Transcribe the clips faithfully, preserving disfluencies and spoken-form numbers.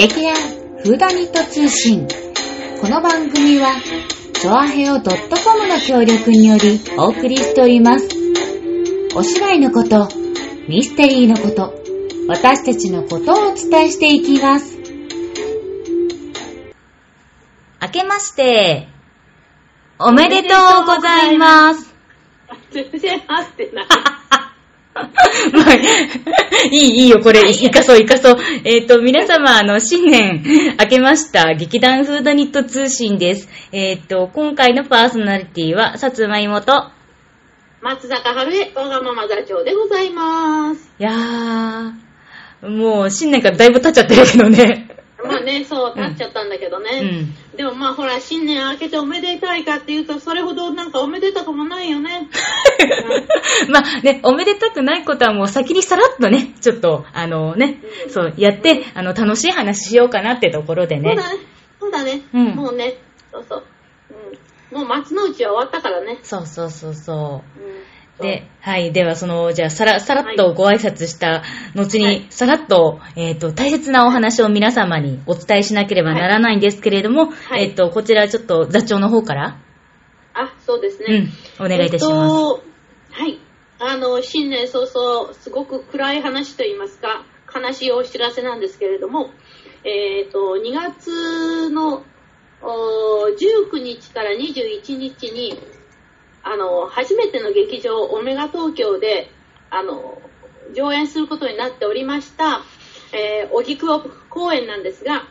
劇団フーダニット通信。この番組はチョアヘオ .com の協力によりお送りしております。お芝居のこと、ミステリーのこと、私たちのことをお伝えしていきます。明けましておめでとうございます。全然合ってない。いい、いいよ、これ、いかそう、いかそう。えっと、皆様、あの、新年、明けました、劇団フーダニット通信です。えっと、今回のパーソナリティは、さつまいもと、松坂春恵、わがまま座長でございます。いやー、もう、新年からだいぶ経っちゃってるけどね。まあね、そう、経っちゃったんだけどね。うん、でもまあ、ほら、新年明けておめでたいかっていうと、それほどなんかおめでたくもないよね。うん、まあね、おめでたくないことはもう先にさらっとね、ちょっと、あのね、うん、そう、やって、あの、楽しい話しようかなってところでね。そうだね、そうだね、うん、もうね、そうそう、うん。もう松の内は終わったからね。そうそうそうそう。うんで、はい。では、その、じゃあ、さら、さらっとご挨拶した後に、はい、さらっと、えっと、大切なお話を皆様にお伝えしなければならないんですけれども、はい、えっと、こちらちょっと座長の方から。あ、そうですね。うん。お願いいたします。えっと、はい。あの、新年早々、すごく暗い話といいますか、悲しいお知らせなんですけれども、えっと、にがつのじゅうくにちからにじゅういちにちに、あの初めての劇場オメガ東京であの上演することになっておりました、えー、荻窪公演なんですが、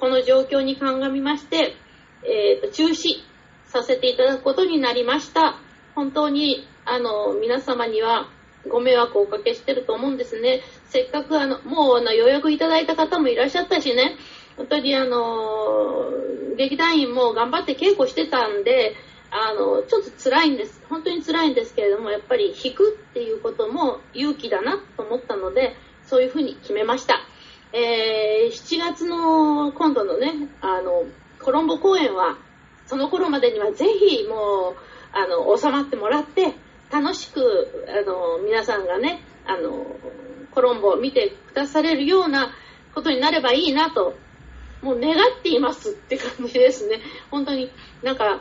この状況に鑑みまして、えー、中止させていただくことになりました。本当にあの皆様にはご迷惑をおかけしてると思うんですね。せっかくあのもうあの予約いただいた方もいらっしゃったしね、本当にあの劇団員も頑張って稽古してたんで、あのちょっと辛いんです、本当に辛いんですけれども、やっぱり弾くっていうことも勇気だなと思ったので、そういうふうに決めました。えー、しちがつの今度のね、あのコロンボ公演はその頃までにはぜひもうあの収まってもらって、楽しくあの皆さんがね、あのコロンボを見てくだされるようなことになればいいなと、もう願っていますって感じですね。本当になんか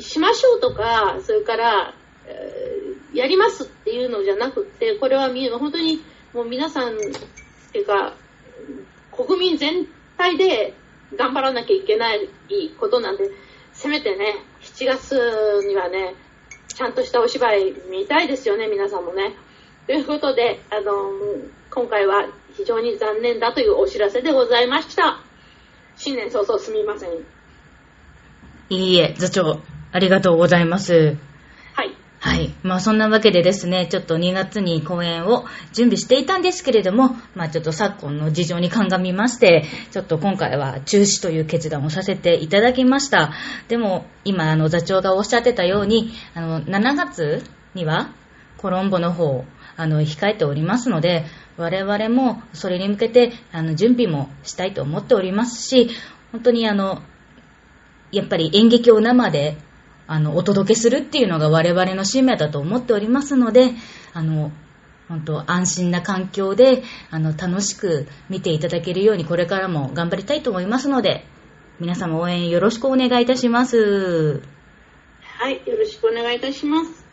しましょうとか、それから、えー、やりますっていうのじゃなくて、これは本当にもう皆さんっていうか国民全体で頑張らなきゃいけないことなんで、せめてね、しちがつにはね、ちゃんとしたお芝居見たいですよね、皆さんもね。ということで、あの今回は非常に残念だというお知らせでございました。新年早々すみません。いいえ、座長ありがとうございます。はい。はい。まあそんなわけでですね、ちょっとにがつに公演を準備していたんですけれども、まあちょっと昨今の事情に鑑みまして、ちょっと今回は中止という決断をさせていただきました。でも今あの座長がおっしゃってたように、あのしちがつにはコロンボの方あの控えておりますので、我々もそれに向けてあの準備もしたいと思っておりますし、本当にあのやっぱり演劇を生であのお届けするっていうのが我々の使命だと思っておりますので、あの本当安心な環境であの楽しく見ていただけるようにこれからも頑張りたいと思いますので、皆様応援よろしくお願いいたします。はい、よろしくお願いいたします。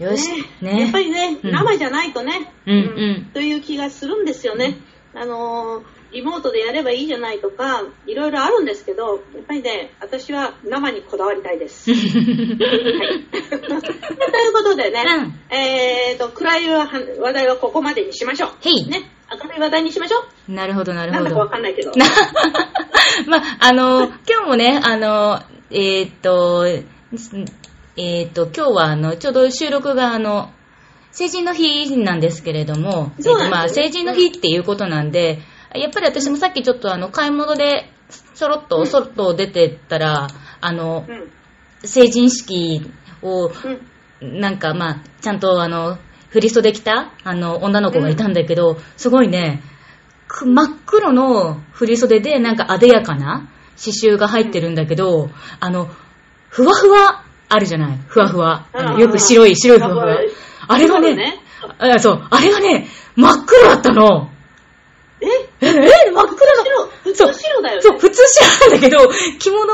よし、ねね、やっぱりね、うん、生じゃないとね、うんうんうん、という気がするんですよね。あのーリモートでやればいいじゃないとか、いろいろあるんですけど、やっぱりね、私は生にこだわりたいです。はい、ということでね、うん、えーと、暗い話題はここまでにしましょう。はい。ね、明るい話題にしましょう。なるほど、なるほど。なんだかわかんないけど。まあ、あの、今日もね、あの、えーと、えーと、今日はあの、ちょうど収録があの、成人の日なんですけれども、えーと、まあ、成人の日っていうことなんで、やっぱり私もさっきちょっとあの買い物でちょろっとそろっと出てったら、あの成人式をなんかまあちゃんとあの振り袖着たあの女の子がいたんだけど、すごいね、真っ黒の振り袖でなんか艶やかな刺繍が入ってるんだけど、あのふわふわあるじゃない、ふわふわ、あのよく白い白いふわふわ、あれがね、あ、そう、あれがね、真っ黒だったの。え？えー、真っ暗だ。普通白だよね。そう、普通白なんだけど、着物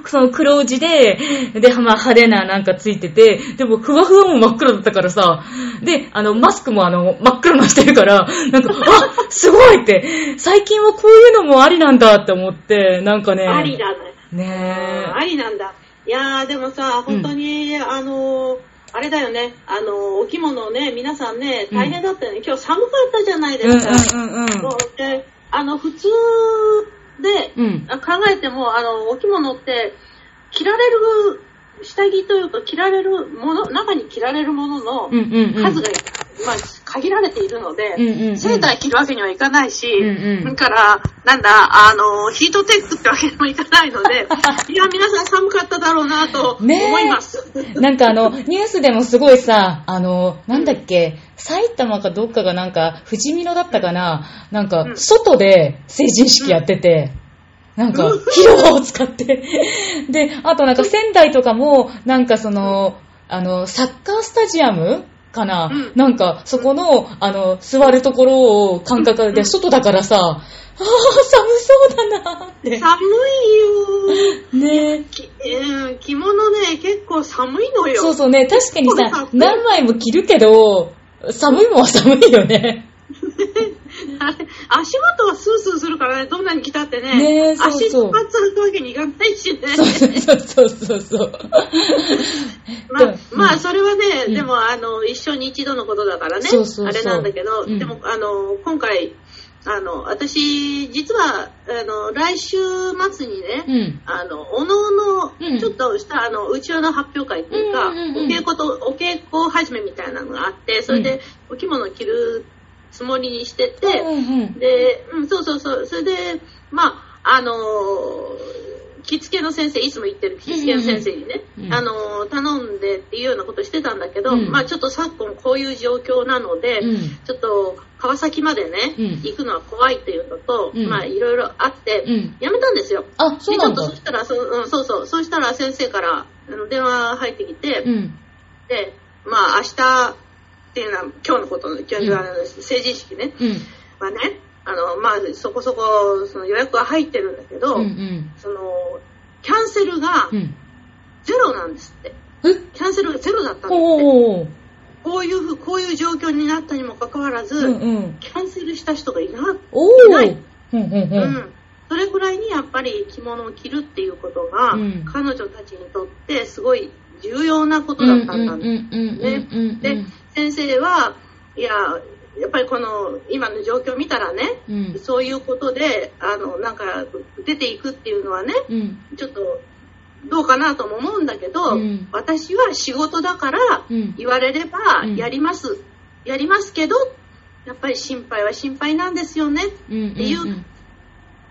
もその黒地で、で、まあ、派手ななんかついてて、でもふわふわも真っ黒だったからさ、で、あの、マスクもあの、真っ黒のしてるから、なんか、あ、すごいって、最近はこういうのもありなんだって思って、なんかね。ありだね。ねありなんだ。いやー、でもさ、本当に、うん、あのー、あれだよね、あのお着物をね、皆さんね、大変だったよね、うん、今日寒かったじゃないですか、うんうんうんうん、であの普通で、うん、考えてもあのお着物って着られる下着というか着られるもの、中に着られるものの数が、まあ、限られているので、うんうんうん、セーター着るわけにはいかないし、うんうん、だからなんだあのヒートテックってわけにもいかないのでいや皆さん寒かっただろうなと思います、ね、なんかあのニュースでもすごいさあのなんだっけ、うん、埼玉かどっかがなんか富士見野だったかな、なんか外で成人式やってて、うんなんか広場を使ってであとなんか仙台とかもなんかそのあのサッカースタジアムかな、うん、なんかそこのあの座るところを感覚で外だからさ、うん、あー寒そうだなって寒いよねえ着物ね結構寒いのよそうそうね確かにさ何枚も着るけど寒いもんは寒いよね。足元はスースーするからね、どんなに来たってね、ねえそうそう足一発履くわけにいかないしね。そうそうそうそう。まあ、まあ、それはね、うん、でもあの一生に一度のことだからね、そうそうそうあれなんだけど、うん、でもあの今回あの私実はあの来週末にね、うん、あのおのおのちょっとしたあのうちわの発表会っていうか、うんうんうん、お稽古とお稽古始めみたいなのがあって、それでお着物着る。つもりにしてて、うんうん、で、うん、そうそうそう、それで、まあ、あのー、着付けの先生、いつも行ってる着付けの先生にね、うんうん、あのー、頼んでっていうようなことしてたんだけど、うん、まあ、ちょっと昨今こういう状況なので、うん、ちょっと川崎までね、うん、行くのは怖いっていうのと、うん、まあ、いろいろあって、うん、やめたんですよ。あ、そうなんだ。で、ちょっとそしたら、そ、うん、そうそう、そうしたら先生から電話入ってきて、うん、で、まあ、明日、っていうのは今日のことの、今日の成人式ね、うん、まあね、あのまあそこそこその予約は入ってるんだけど、うんうん、そのキャンセルがゼロなんですって、うん、キャンセルがゼロだったんですって、おこういうふうこういう状況になったにもかかわらず、うんうん、キャンセルした人がいな、いない、うんうんうんうん、それくらいにやっぱり着物を着るっていうことが、うん、彼女たちにとってすごい重要なことだったんですね。で先生はいややっぱりこの今の状況を見たらね、うん、そういうことであのなんか出ていくっていうのはね、うん、ちょっとどうかなとも思うんだけど、うん、私は仕事だから言われればやります、うん、やりますけどやっぱり心配は心配なんですよねっていう、うんうんうん、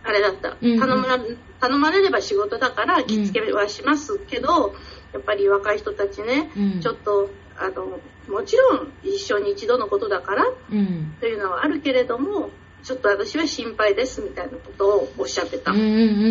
あれだった、うんうん、頼ま、頼まれれば仕事だから着付けはしますけど、うん、やっぱり若い人たちね、うん、ちょっとあのもちろん一生に一度のことだから、うん、というのはあるけれどもちょっと私は心配ですみたいなことをおっしゃってた。うんうんうんうんうんうん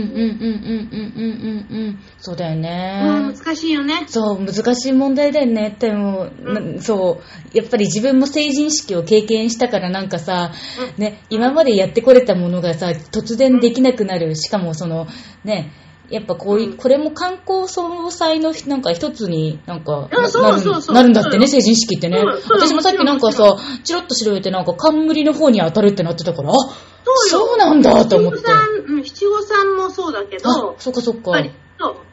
うんうんそうだよね、うん、難しいよね。そう難しい問題だよね。でも、うん、そうやっぱり自分も成人式を経験したからなんかさ、うんね、今までやってこれたものがさ突然できなくなる、うん、しかもそのねやっぱこういう、うん、これも観光総裁のなんか一つになんかなるんだってね成人式ってね。私もさっきなんかさチロッと調べてなんか冠の方に当たるってなってたからあそうなんだと思って七五三もそうだけどそっかそっか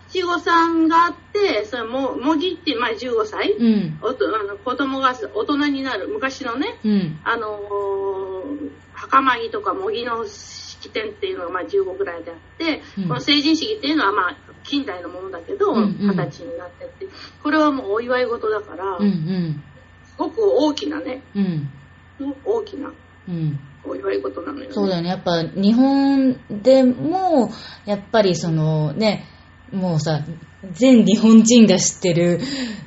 七五三があってそれももぎってまあじゅうごさい、うん、おとあの子供が大人になる昔のね、うん、あのー、袴着とかもぎの式典っていうのがまあじゅうごぐらいであって、うん、この成人式っていうのはまあ近代のものだけど、うんうん、はたちになってってこれはもうお祝い事だから、うんうん、すごく大きなね、うん、大きな、うん、お祝い事なのよね。そうだよね。やっぱ日本でもやっぱりそのねもうさ全日本人が知ってる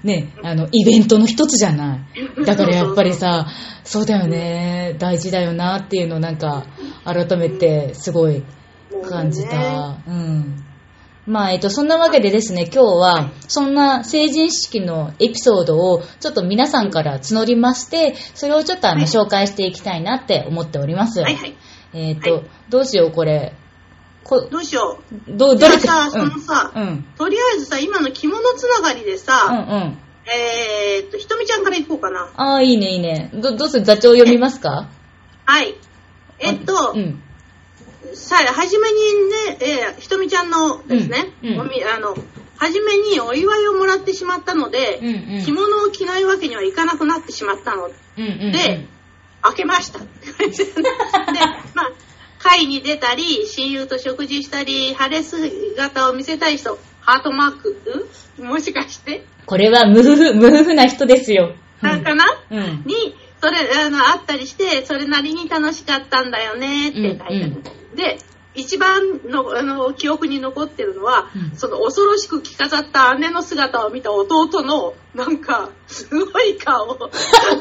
ねあのイベントの一つじゃない。だからやっぱりさそうだよね大事だよなっていうのをなんか改めてすごい感じた。うんまあえっとそんなわけでですね今日はそんな成人式のエピソードをちょっと皆さんから募りましてそれをちょっとあの紹介していきたいなって思っております。はいはいえっ、ー、と、はい、どうしようこれ。こどうしよう。どどれか。そのさ、うん、とりあえずさ、今の着物つながりでさ、うんうん、えー、っとひとみちゃんからいこうかな。ああ、いいねいいね。どどうする、座長読みますか。はい。えー、っと、うん、さあ初めにね、えー、ひとみちゃんのですね、うんうん、おみあの。初めにお祝いをもらってしまったので、うんうん、着物を着ないわけにはいかなくなってしまったので、うんうんうん、開けましたって感じで、まあ、会に出たり親友と食事したり晴れ姿を見せたい人、ハートマーク、もしかしてこれは無夫婦、無夫婦な人ですよ、うん、かな、うん、にそれあの会ったりして、それなりに楽しかったんだよねって書いてある、うんうん、で一番のあの記憶に残ってるのは、うん、その恐ろしく着飾った姉の姿を見た弟のなんかすごい顔、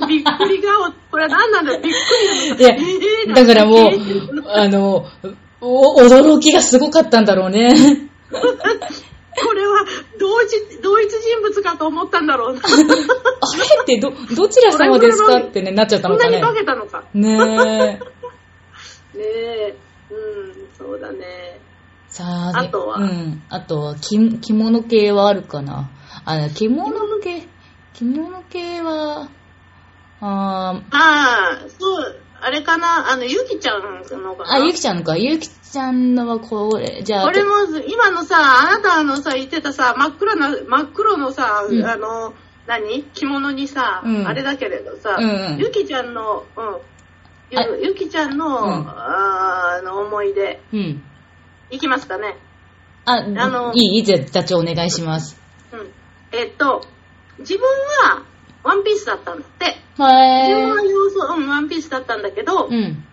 びっくり顔、これは何なんだ、びっくり、えー、だからもうあの驚きがすごかったんだろうね。これは同一同一人物かと思ったんだろうな。あれってどどちら様ですかってね、なっちゃったのかね。そんなに化けたのか。ねえ。ねえ。うん、そうだね。さあ、あとは、うん、あとは着、着物系はあるかな。あ、着物系、着物系は、あー、あー、そう、あれかな、あの、ゆきちゃんのかな。あ、ゆきちゃんのか。ゆきちゃんのはこれ、じゃあ。これも、今のさ、あなたのさ、言ってたさ、真っ黒な、真っ黒のさ、うん、あの、何着物にさ、うん、あれだけれどさ、うんうん、ゆきちゃんの、うん。ゆ, ゆきちゃん の,、うん、あの思い出、うん、いきますかね。あ、あのいい、座長お願いします、うん、えー、っと自分はワンピースだったんだって。はい、自分は要素、うん、ワンピースだったんだけど、うん、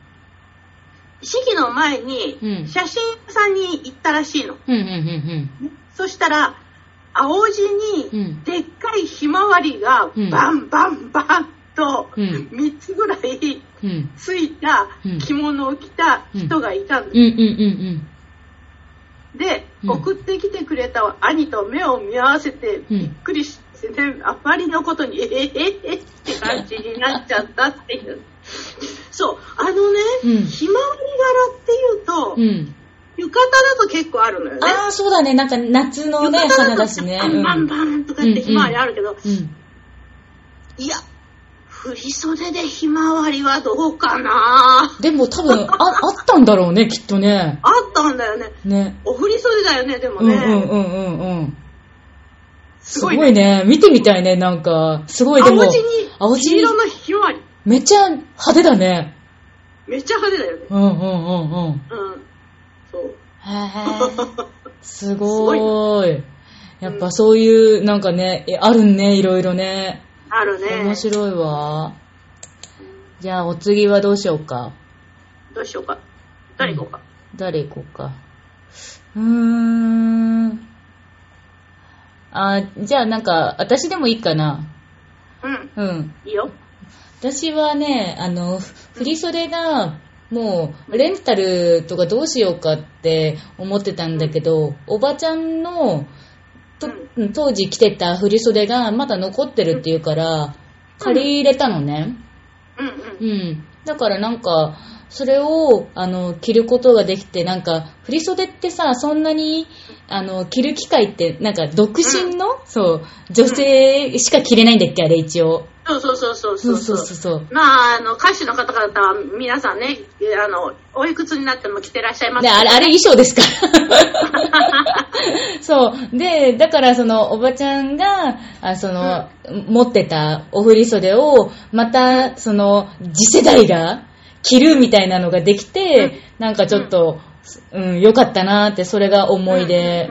式の前に写真屋さんに行ったらしいの、うんうんうんうん、そしたら青地にでっかいひまわりがバンバンバン、うんとみっつぐらいついた着物を着た人がいたんです。で、送ってきてくれた兄と目を見合わせてびっくりして、ね、あまりのことにええええって感じになっちゃったっていう。そう、あのね、ひまわり柄っていうと、浴衣だと結構あるのよね。ああ、そうだね。なんか夏のね、花だしね。バンバンバンとかってひまわりあるけど、うんうんうん、いや。振り袖でひまわりはどうかな。でも多分 あ, あったんだろうね、きっとね。あったんだよ ね, ねお振り袖だよね。でもね、うんうんうんうんすごい ね, すごいね見てみたいね。なんかすごい。でも青地に青地色のひまわりめっちゃ派手だね。めっちゃ派手だよね。うんうんうんうんうんそうへすご い, すごい、ね、やっぱそういうなんかねあるね、いろいろねあるね。面白いわ。じゃあお次はどうしようか。どうしようか。誰行こうか。うん、誰行こうか。うーん。あ、じゃあなんか私でもいいかな。うん。うん。いいよ。私はね、あの振り袖がもうレンタルとかどうしようかって思ってたんだけど、おばちゃんのうん、当時着てた振り袖がまだ残ってるっていうから借り入れたのね、うんうんうん、だからなんかそれをあの着ることができて、なんか振り袖ってさそんなにあの着る機会ってなんか独身の、うん、そう女性しか着れないんだっけあれ一応。そうそうそうそうそうそう。まああの歌手の方々は皆さんねあのおいくつになっても着てらっしゃいます、ね。であれあれ衣装ですから。そうでだからそのおばちゃんがあその、うん、持ってたお振り袖をまたその次世代が着るみたいなのができて、うん、なんかちょっとうん良、うん、かったなってそれが思い出。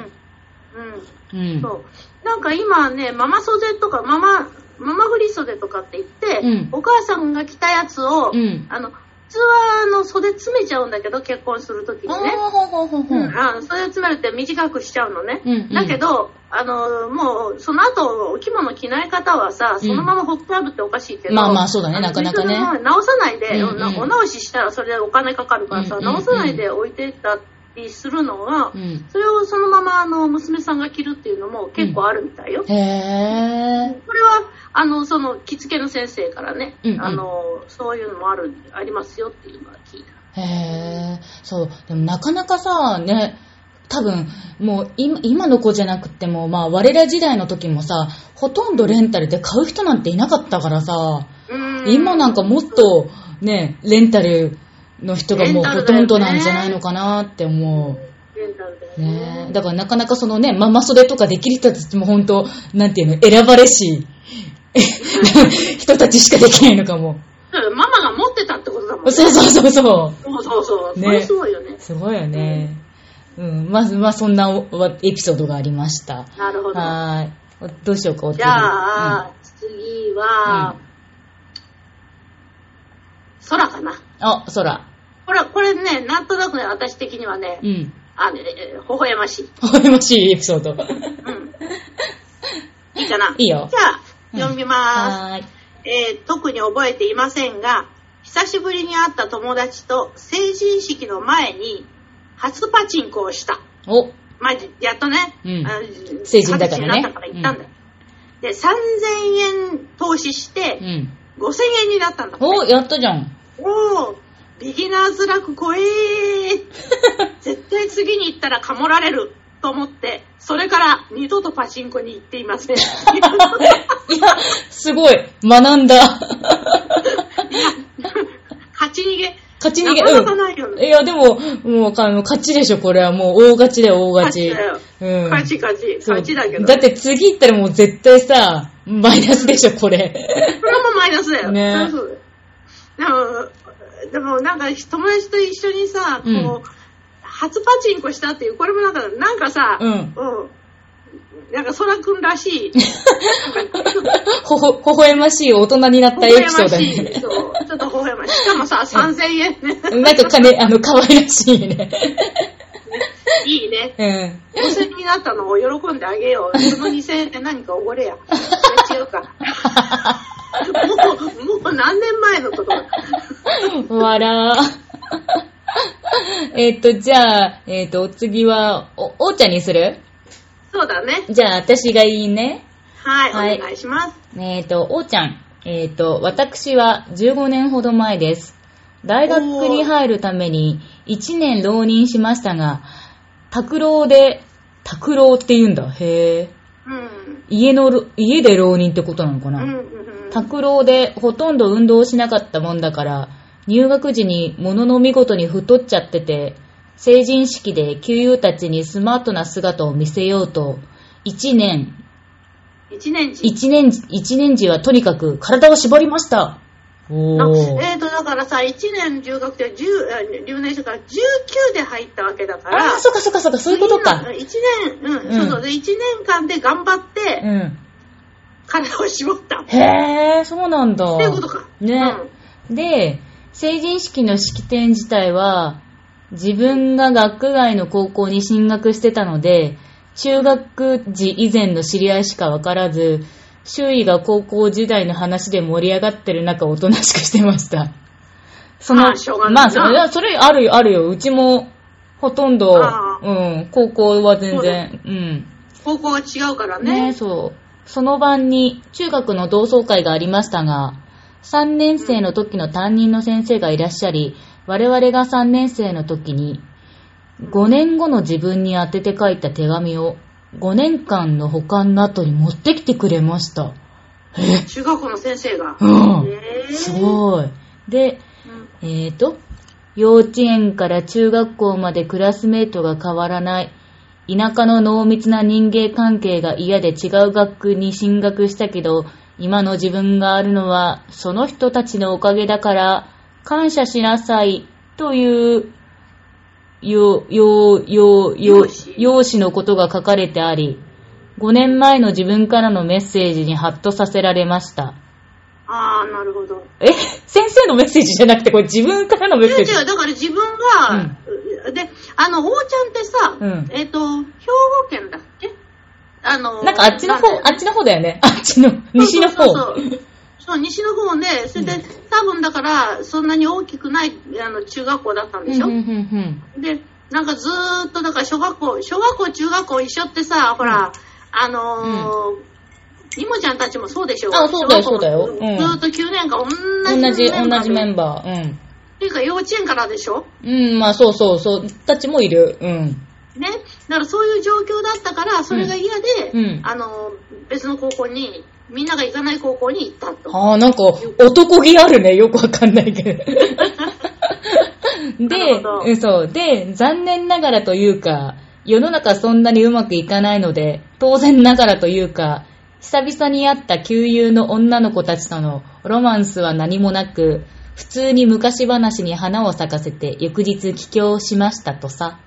うん、うんうんうん、そうなんか今ねママ袖とかママママ振り袖とかって言って、うん、お母さんが着たやつを、うん、あの普通はあの袖詰めちゃうんだけど結婚するときにね、うん、あ袖詰めるって短くしちゃうのね、うんうん、だけどあのもうその後お着物着ない方はさそのままほっとあぶっておかしいけど、うん、まあまあそうだねなかなかね直さないで、うんうん、お直ししたらそれでお金かかるからさ、うんうんうん、直さないで置いていったりするのは、うん、それをそのままあの娘さんが着るっていうのも結構あるみたいよ、うん、へーこれはあのその着付けの先生からね、うんうん、あのそういうのもあるありますよっていうのは聞いた。へえ、そうでもなかなかさね、多分もう 今, 今の子じゃなくても、まあ、我ら時代の時もさほとんどレンタルで買う人なんていなかったからさ、うん、今なんかもっとねレンタルの人がもうほとんどなんじゃないのかなって思う。ね、だからなかなかそのねママ袖とかできる人たちも本当なんていうの選ばれし人たちしかできないのかも。ママが持ってたってことだもんね。そうそうそうそう。そうそうそう。ね、すごいよね。すごいよね。うん、うん、まず、あ、まあそんなエピソードがありました。なるほど。はい。どうしようかお次。じゃあ、うん、次は、うん、空かな。あ、空。これこれねなんとなく、ね、私的にはね。うん。あね、微笑ましい。微笑ましいエピソード。うん。いいかな。いいよ。じゃあ、うん、読みます。はい、えー。特に覚えていませんが、久しぶりに会った友達と成人式の前に初パチンコをした。お。まあ、やっとね、うん、あの成人だからね。だから行ったんだ、うん。で、さんぜんえん投資して、うん、ごせんえんになったんだもんね。お、やったじゃん。おー。ビギナーズラック怖えー絶対次に行ったらかもられると思ってそれから二度とパチンコに行っていませんいやすごい学んだ勝ち逃げ勝ち逃げなかなかないよね、うん、いやでももう勝ちでしょこれはもう大勝ちだよ大勝ち勝ちだよ、うん、勝ち勝ち勝ちだけど、ね、だって次行ったらもう絶対さマイナスでしょこれこれもマイナスだよね。そうそうだよ。でもなんか友達と一緒にさ、こう、うん、初パチンコしたっていうこれもなんかなんかさ、うん、うん、なんか空くんらしい、ほほ微笑ましい大人になったエピソードね。そう、ちょっと微笑ましい。しかもささんぜんえんね。なんか金あの可愛らしいね。いいね。うん。ごせんえんになったのを喜んであげよう。そのにせんえんって何かおごれや。違うか。もう、もう何年前のこと笑えっと、じゃあ、えっと、お次は、お、おうちゃんにする？そうだね。じゃあ、私がいいね。はい、はい、お願いします。えっと、おうちゃん。えっと、私はじゅうごねんほど前です。大学に入るためにいちねん浪人しましたが、宅浪で、宅浪って言うんだ。へぇ。うん、家の、家で浪人ってことなのかな、うんうんうん、宅浪でほとんど運動しなかったもんだから入学時にものの見事に太っちゃってて、成人式で旧友たちにスマートな姿を見せようと一年一年時一年一年時はとにかく体を絞りました。おー、えーとだからさいちねん留学ってじゅう留年してからじゅうきゅうで入ったわけだから、あ、そうかそうかそうか、そういうことか。いちねん、うん、うん、そうそうでいちねんかんで頑張って、うん、体を絞った。へー、そうなんだ。そういうことかね、うん、で成人式の式典自体は自分が学外の高校に進学してたので中学時以前の知り合いしかわからず、周囲が高校時代の話で盛り上がってる中おとなしくしてました。その、ああ、しょうがないな。まあそれあるよあるよ。うちもほとんど、ああ、うん、高校は全然、うん、高校は違うからね。ね、そう。その晩に中学の同窓会がありましたが、さんねん生の時の担任の先生がいらっしゃり、我々がさんねん生の時にごねんごの自分に宛てて書いた手紙をごねんかんの保管の後に持ってきてくれました。え、中学校の先生が。うん。えー、すごい。で、うん、えっと、幼稚園から中学校までクラスメートが変わらない。田舎の濃密な人間関係が嫌で違う学区に進学したけど、今の自分があるのはその人たちのおかげだから感謝しなさいという。よ、よ、よ、よ、容姿のことが書かれてあり、ごねんまえの自分からのメッセージにハッとさせられました。あー、なるほど。え？先生のメッセージじゃなくて、これ自分からのメッセージ？違う違う、だから自分が、うん、で、あの、おーちゃんってさ、うん、えっと、兵庫県だっけ？あの、なんかあっちの方、あっちの方だよね。あっちの、西の方。そうそうそうそう西の方ね、それで、うん、多分だからそんなに大きくないあの中学校だったんでしょ、うんうんうんうん、でなんかずーっとだから小学校小学校中学校一緒ってさほら、うん、あのーいもちゃんたちもそうでしょう。あ、そうだよ、そうだよ。うん、ずーっときゅうねんかん同じメンバー。同じ、同じメンバー。うん。っていうか幼稚園からでしょ？うん、まあそうそう、そう、たちもいる。うん。ね。だからそういう状況だったから、それが嫌で、うんうん、あの、別の高校に、みんなが行かない高校に行ったと。ああ、なんか、男気あるね。よくわかんないけど。で、そう。で、残念ながらというか、世の中そんなにうまくいかないので、当然ながらというか、久々に会った旧友の女の子たちとのロマンスは何もなく、普通に昔話に花を咲かせて翌日帰郷しましたとさ。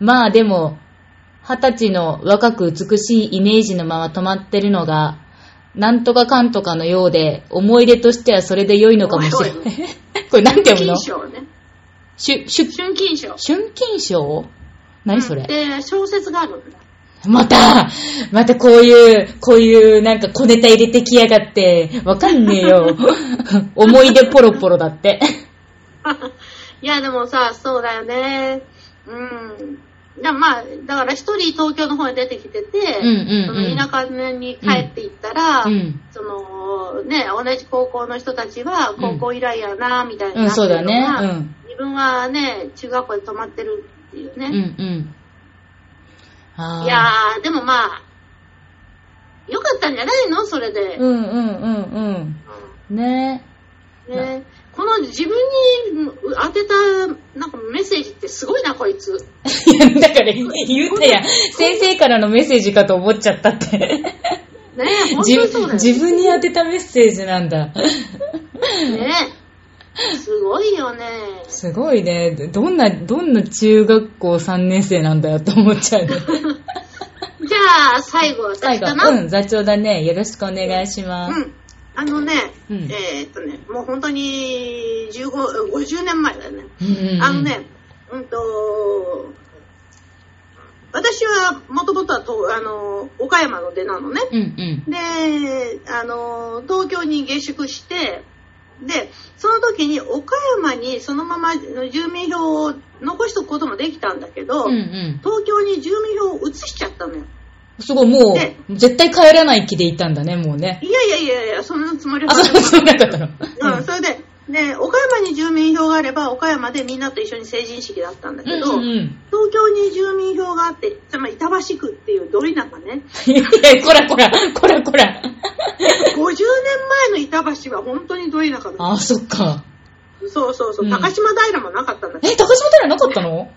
まあでも、二十歳の若く美しいイメージのまま止まってるのが、なんとかかんとかのようで、思い出としてはそれで良いのかもしれない。これなんて読むの？春金賞。春金賞？何それ？で、小説があるんだ。またまたこういう、こういうなんか小ネタ入れてきやがって、わかんねえよ。思い出ポロポロだって。いやでもさ、そうだよね。うん。だまあ、だから一人東京の方に出てきてて、うんうんうん、その田舎に帰っていったら、うんうん、そのね、同じ高校の人たちは高校以来やなみたいな、うんうん、そうだね、うん、自分はね中学校で泊まってるっていうね、うんうん、あいやーでもまあ良かったんじゃないのそれで、うんうんうんうん、ねえ、ねこの自分に当てたなんかメッセージってすごいなこいつ。いやだから言ったやん先生からのメッセージかと思っちゃったって。ねえ本当にそうだよ。自分に当てたメッセージなんだ。ねえすごいよね。すごいねどんなどんな中学校さんねん生なんだよと思っちゃう、ね。じゃあ最後雑かな。うん座長だねよろしくお願いします。うんあのね、うん、えー、っとね、もう本当にじゅうご、ごじゅうねんまえだよね。うんうんうん、あのね、うんと、私はもともとはとあの岡山の出なのね、うんうん。で、あの、東京に下宿して、で、その時に岡山にそのまま住民票を残しておくこともできたんだけど、うんうん、東京に住民票を移しちゃったのよ。すごいもう絶対帰らない気でいたんだねもうね。いやいやいやいやそんなつもりはなかったの。うん、うん、それでね岡山に住民票があれば岡山でみんなと一緒に成人式だったんだけど、うんうん、東京に住民票があってつまり板橋区っていうど田舎ね。いやいやこらこらこらこら。ごじゅうねんまえの板橋は本当にど田舎だ。ああそっか。そうそうそう、うん、高島平もなかったんだけど。え高島平なかったの？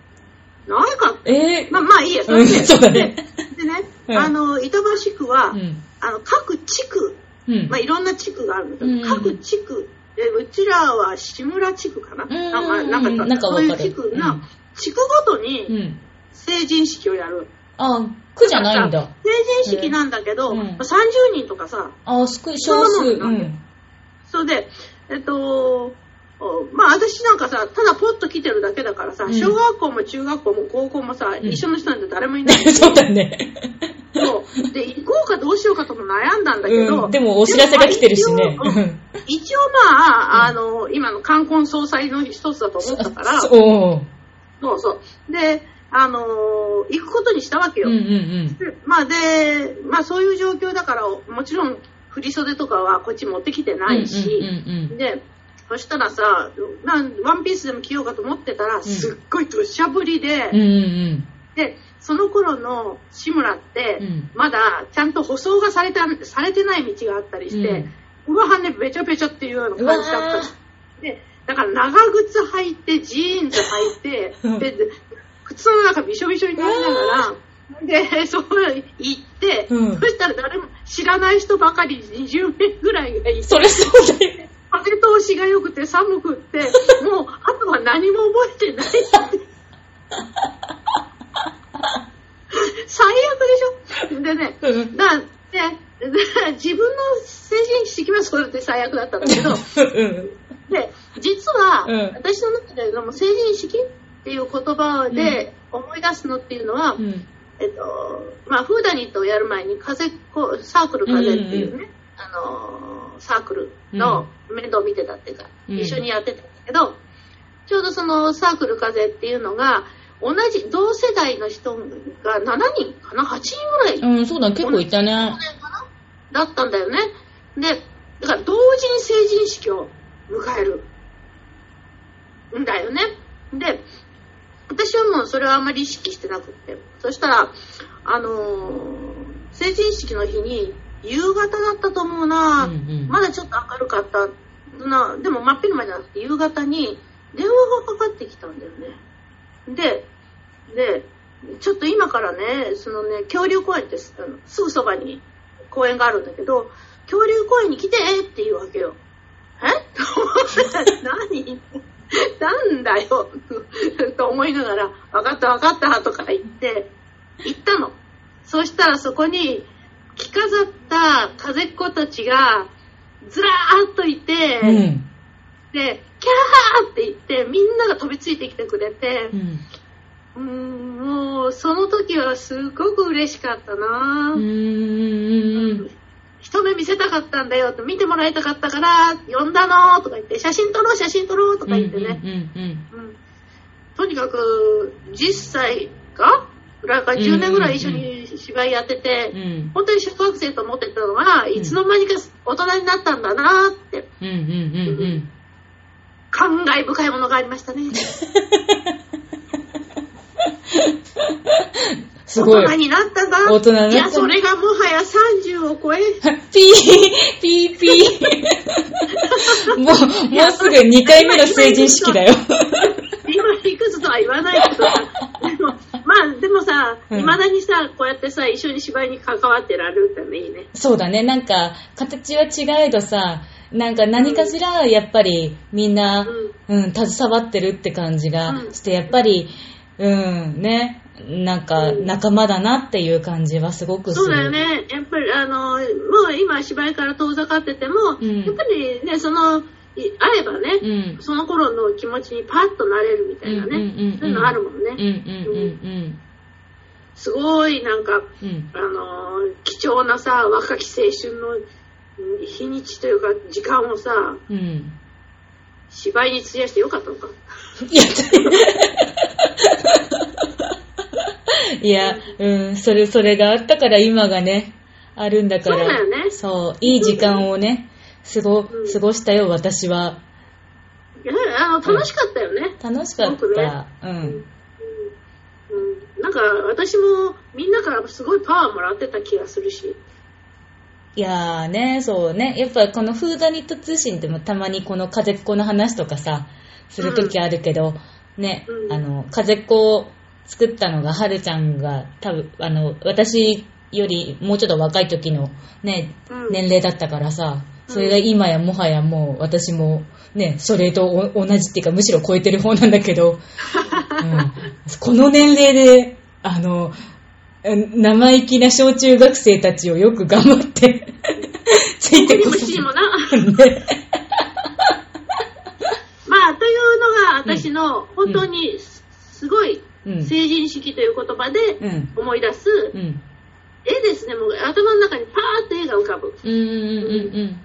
なんか、えー、まあまあいいや、そうだね。でね、うん、あの、板橋区は、うん、あの、各地区、うん、まあいろんな地区があるんだけど、うん、各地区、うちらは志村地区かな、うん、なんか、なんかそういう地区が、地区ごとに成人式をやる。うん、あ、区じゃないんだ。成人式なんだけど、うんまあ、さんじゅうにんとかさ、あ、少ない少数。うん、それで、えっと、まあ私なんかさただポッと来てるだけだからさ、うん、小学校も中学校も高校もさ、うん、一緒の人なんて誰もいないそうだねそうで行こうかどうしようかとも悩んだんだけど、うん、でもお知らせが来てるしね一応まあ、あの今の冠婚葬祭の一つだと思ったからそうそうそうであの行くことにしたわけよ、うんうんうん、でまあでまあそういう状況だからもちろん振り袖とかはこっち持ってきてないし、うんうんうんうん、でそしたらさなんワンピースでも着ようかと思ってたら、うん、すっごい土砂降りで、うんうん、でその頃の志村って、うん、まだちゃんと舗装がされたされてない道があったりして、うん、上はねべちゃべちゃっていうような感じだったでだから長靴履いてジーンズ履いてで靴の中びしょびしょになりながらでそこに行って、うん、そしたら誰も知らない人ばかりにじゅうめいぐらいがいてそれそうだよ風通しが良くて寒くってもうあとは何も覚えてない最悪でしょでね、うん、だって自分の成人式はそれって最悪だったんだけど、うん、で実は、うん、私の中でも成人式っていう言葉で思い出すのっていうのは、うんえっとまあ、フーダニットをやる前に風サークル風っていうね、うんうんあのー、サークルの面倒を見てたっていうか、うん、一緒にやってたんだけど、うん、ちょうどそのサークル風っていうのが同じ同世代の人がななにんかなはちにんぐらい、うん、そうだ結構いたねだったんだよね。で、だから同時に成人式を迎えるんだよね。で、私はもうそれはあんまり意識してなくって、そしたらあのー、成人式の日に夕方だったと思うな、うんうん、まだちょっと明るかったな、でも真っ昼間じゃなくて夕方に電話がかかってきたんだよね。で、で、ちょっと今からね、そのね、恐竜公園ってすぐそばに公園があるんだけど、恐竜公園に来てって言うわけよ。え？と思って、何？なんだよと思いながら、わかったわかったとか言って、行ったの。そうしたらそこに着飾った風っ子たちがずらーっといて、うん、で、キャーって言って、みんなが飛びついてきてくれて、うんうーんもうその時はすごく嬉しかったな。うーん一目見せたかったんだよって見てもらいたかったから呼んだのとか言って写真撮ろう写真撮ろうとか言ってね、うんうんうんうん、とにかくじっさいかぐらいかじゅうねんぐらい一緒に芝居やってて、うんうんうん、本当に小学生と思ってたのがいつの間にか大人になったんだなって、うんうんうんうん、感慨深いものがありましたねすごい大人になったな。大人になった。いやそれがもはやさんじゅうを超え。ピーピーピー。もうもうすぐにかいめの成人式だよ。今いくつとは言わないけどさ、でもまあでもさ、いまだにさこうやってさ一緒に芝居に関わってられるってのいいね。そうだね。なんか形は違えどさ、なんか何かしらやっぱりみんな、うんうん、携わってるって感じがして、うん、やっぱり。うんね、なんか仲間だなっていう感じはすごくする。そうだよね。やっぱりあのもう今芝居から遠ざかってても、うん、やっぱりねそのあればね、うん、その頃の気持ちにパッとなれるみたいなね、うんうんうんうん、そういうのあるもんね。うんうんうんうんうん、すごいなんか、うん、あの貴重なさ若き青春の日にちというか時間をさ、うん、芝居に費やしてよかったのか。いや。いや、うん、それ、それがあったから今がね、あるんだから。そうだよね。そう、いい時間をね、すご、うん、過ごしたよ、私は。いや、あの、楽しかったよね。うん、楽しかった、ねうんうんうん。なんか、私もみんなからすごいパワーもらってた気がするし。いやーね、そうね。やっぱこのフーダニット通信でもたまにこの風っ子の話とかさ、するときあるけど、うん、ね、うん、あの、風っ子を、作ったのがはるちゃんが多分あの私よりもうちょっと若い時のね、うん、年齢だったからさ、それが今やもはやもう私もねそれと同じっていうかむしろ超えてる方なんだけど、うん、この年齢であの生意気な小中学生たちをよく頑張ってついてこさせてもなまあというのが私の本当にすごい、うんうん、成人式という言葉で思い出す、うんうん、絵ですね。もう頭の中にパーッと絵が浮かぶ。うんうんうんうん、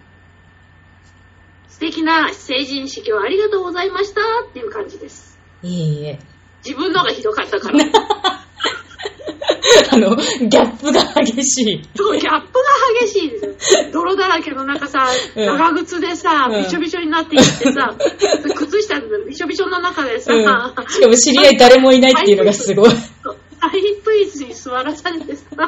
素敵な成人式をありがとうございましたっていう感じです。いいえ。自分のがひどかったから。あのギャップが激しい。そうギャップが激しいですよ。泥だらけの中さ、長靴でさ、うん、びしょびしょになっていってさ、うん、靴下びしょびしょの中でさ、うん、しかも知り合い誰もいないっていうのがすごい。ハイプイスに座らされてさ、と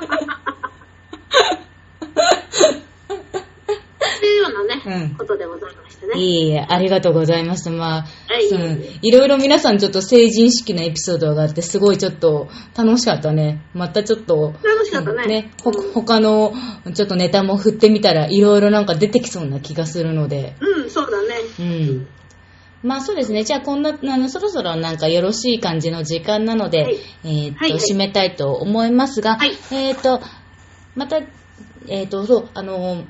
いうようなね、うん、ことでございましたね。いいえ、ありがとうございました。まあ、はい、うん、いろいろ皆さんちょっと成人式のエピソードがあって、すごいちょっと楽しかったね。またちょっと、楽しかったね。うん、ね、ほ、他のちょっとネタも振ってみたら、いろいろなんか出てきそうな気がするので。うん、そうだね。うん。まあそうですね。じゃあこんな、あの、そろそろなんかよろしい感じの時間なので、はい、えー、っと、はいはい、締めたいと思いますが、はい、えー、っと、また、えー、っと、そう、あの、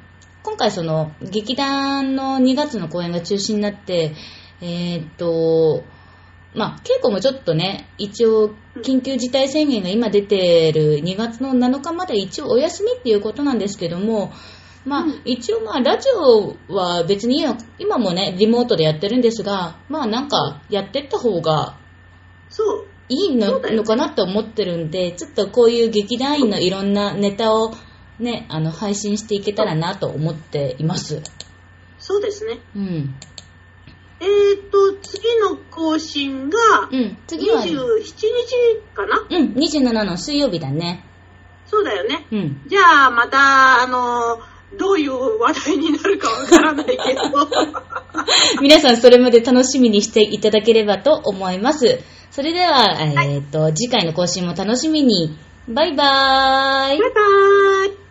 今回その劇団のにがつの公演が中止になって、えー、っと、まあ稽古もちょっとね、一応緊急事態宣言が今出てるにがつのなのかまで一応お休みっていうことなんですけども、まあ一応まあラジオは別に今もね、リモートでやってるんですが、まあなんかやってった方が、そう。いいのかなと思ってるんで、ちょっとこういう劇団員のいろんなネタを、ね、あの配信していけたらなと思っています。そうですね、うん、えーと次の更新がにじゅうしちにちかな、うん、うん、にじゅうしちの水曜日だね。そうだよね、うん、じゃあまたあのーどういう話題になるかわからないけど皆さんそれまで楽しみにしていただければと思います。それでは、はい、えーと次回の更新も楽しみに。バイバーイ、バイバーイ。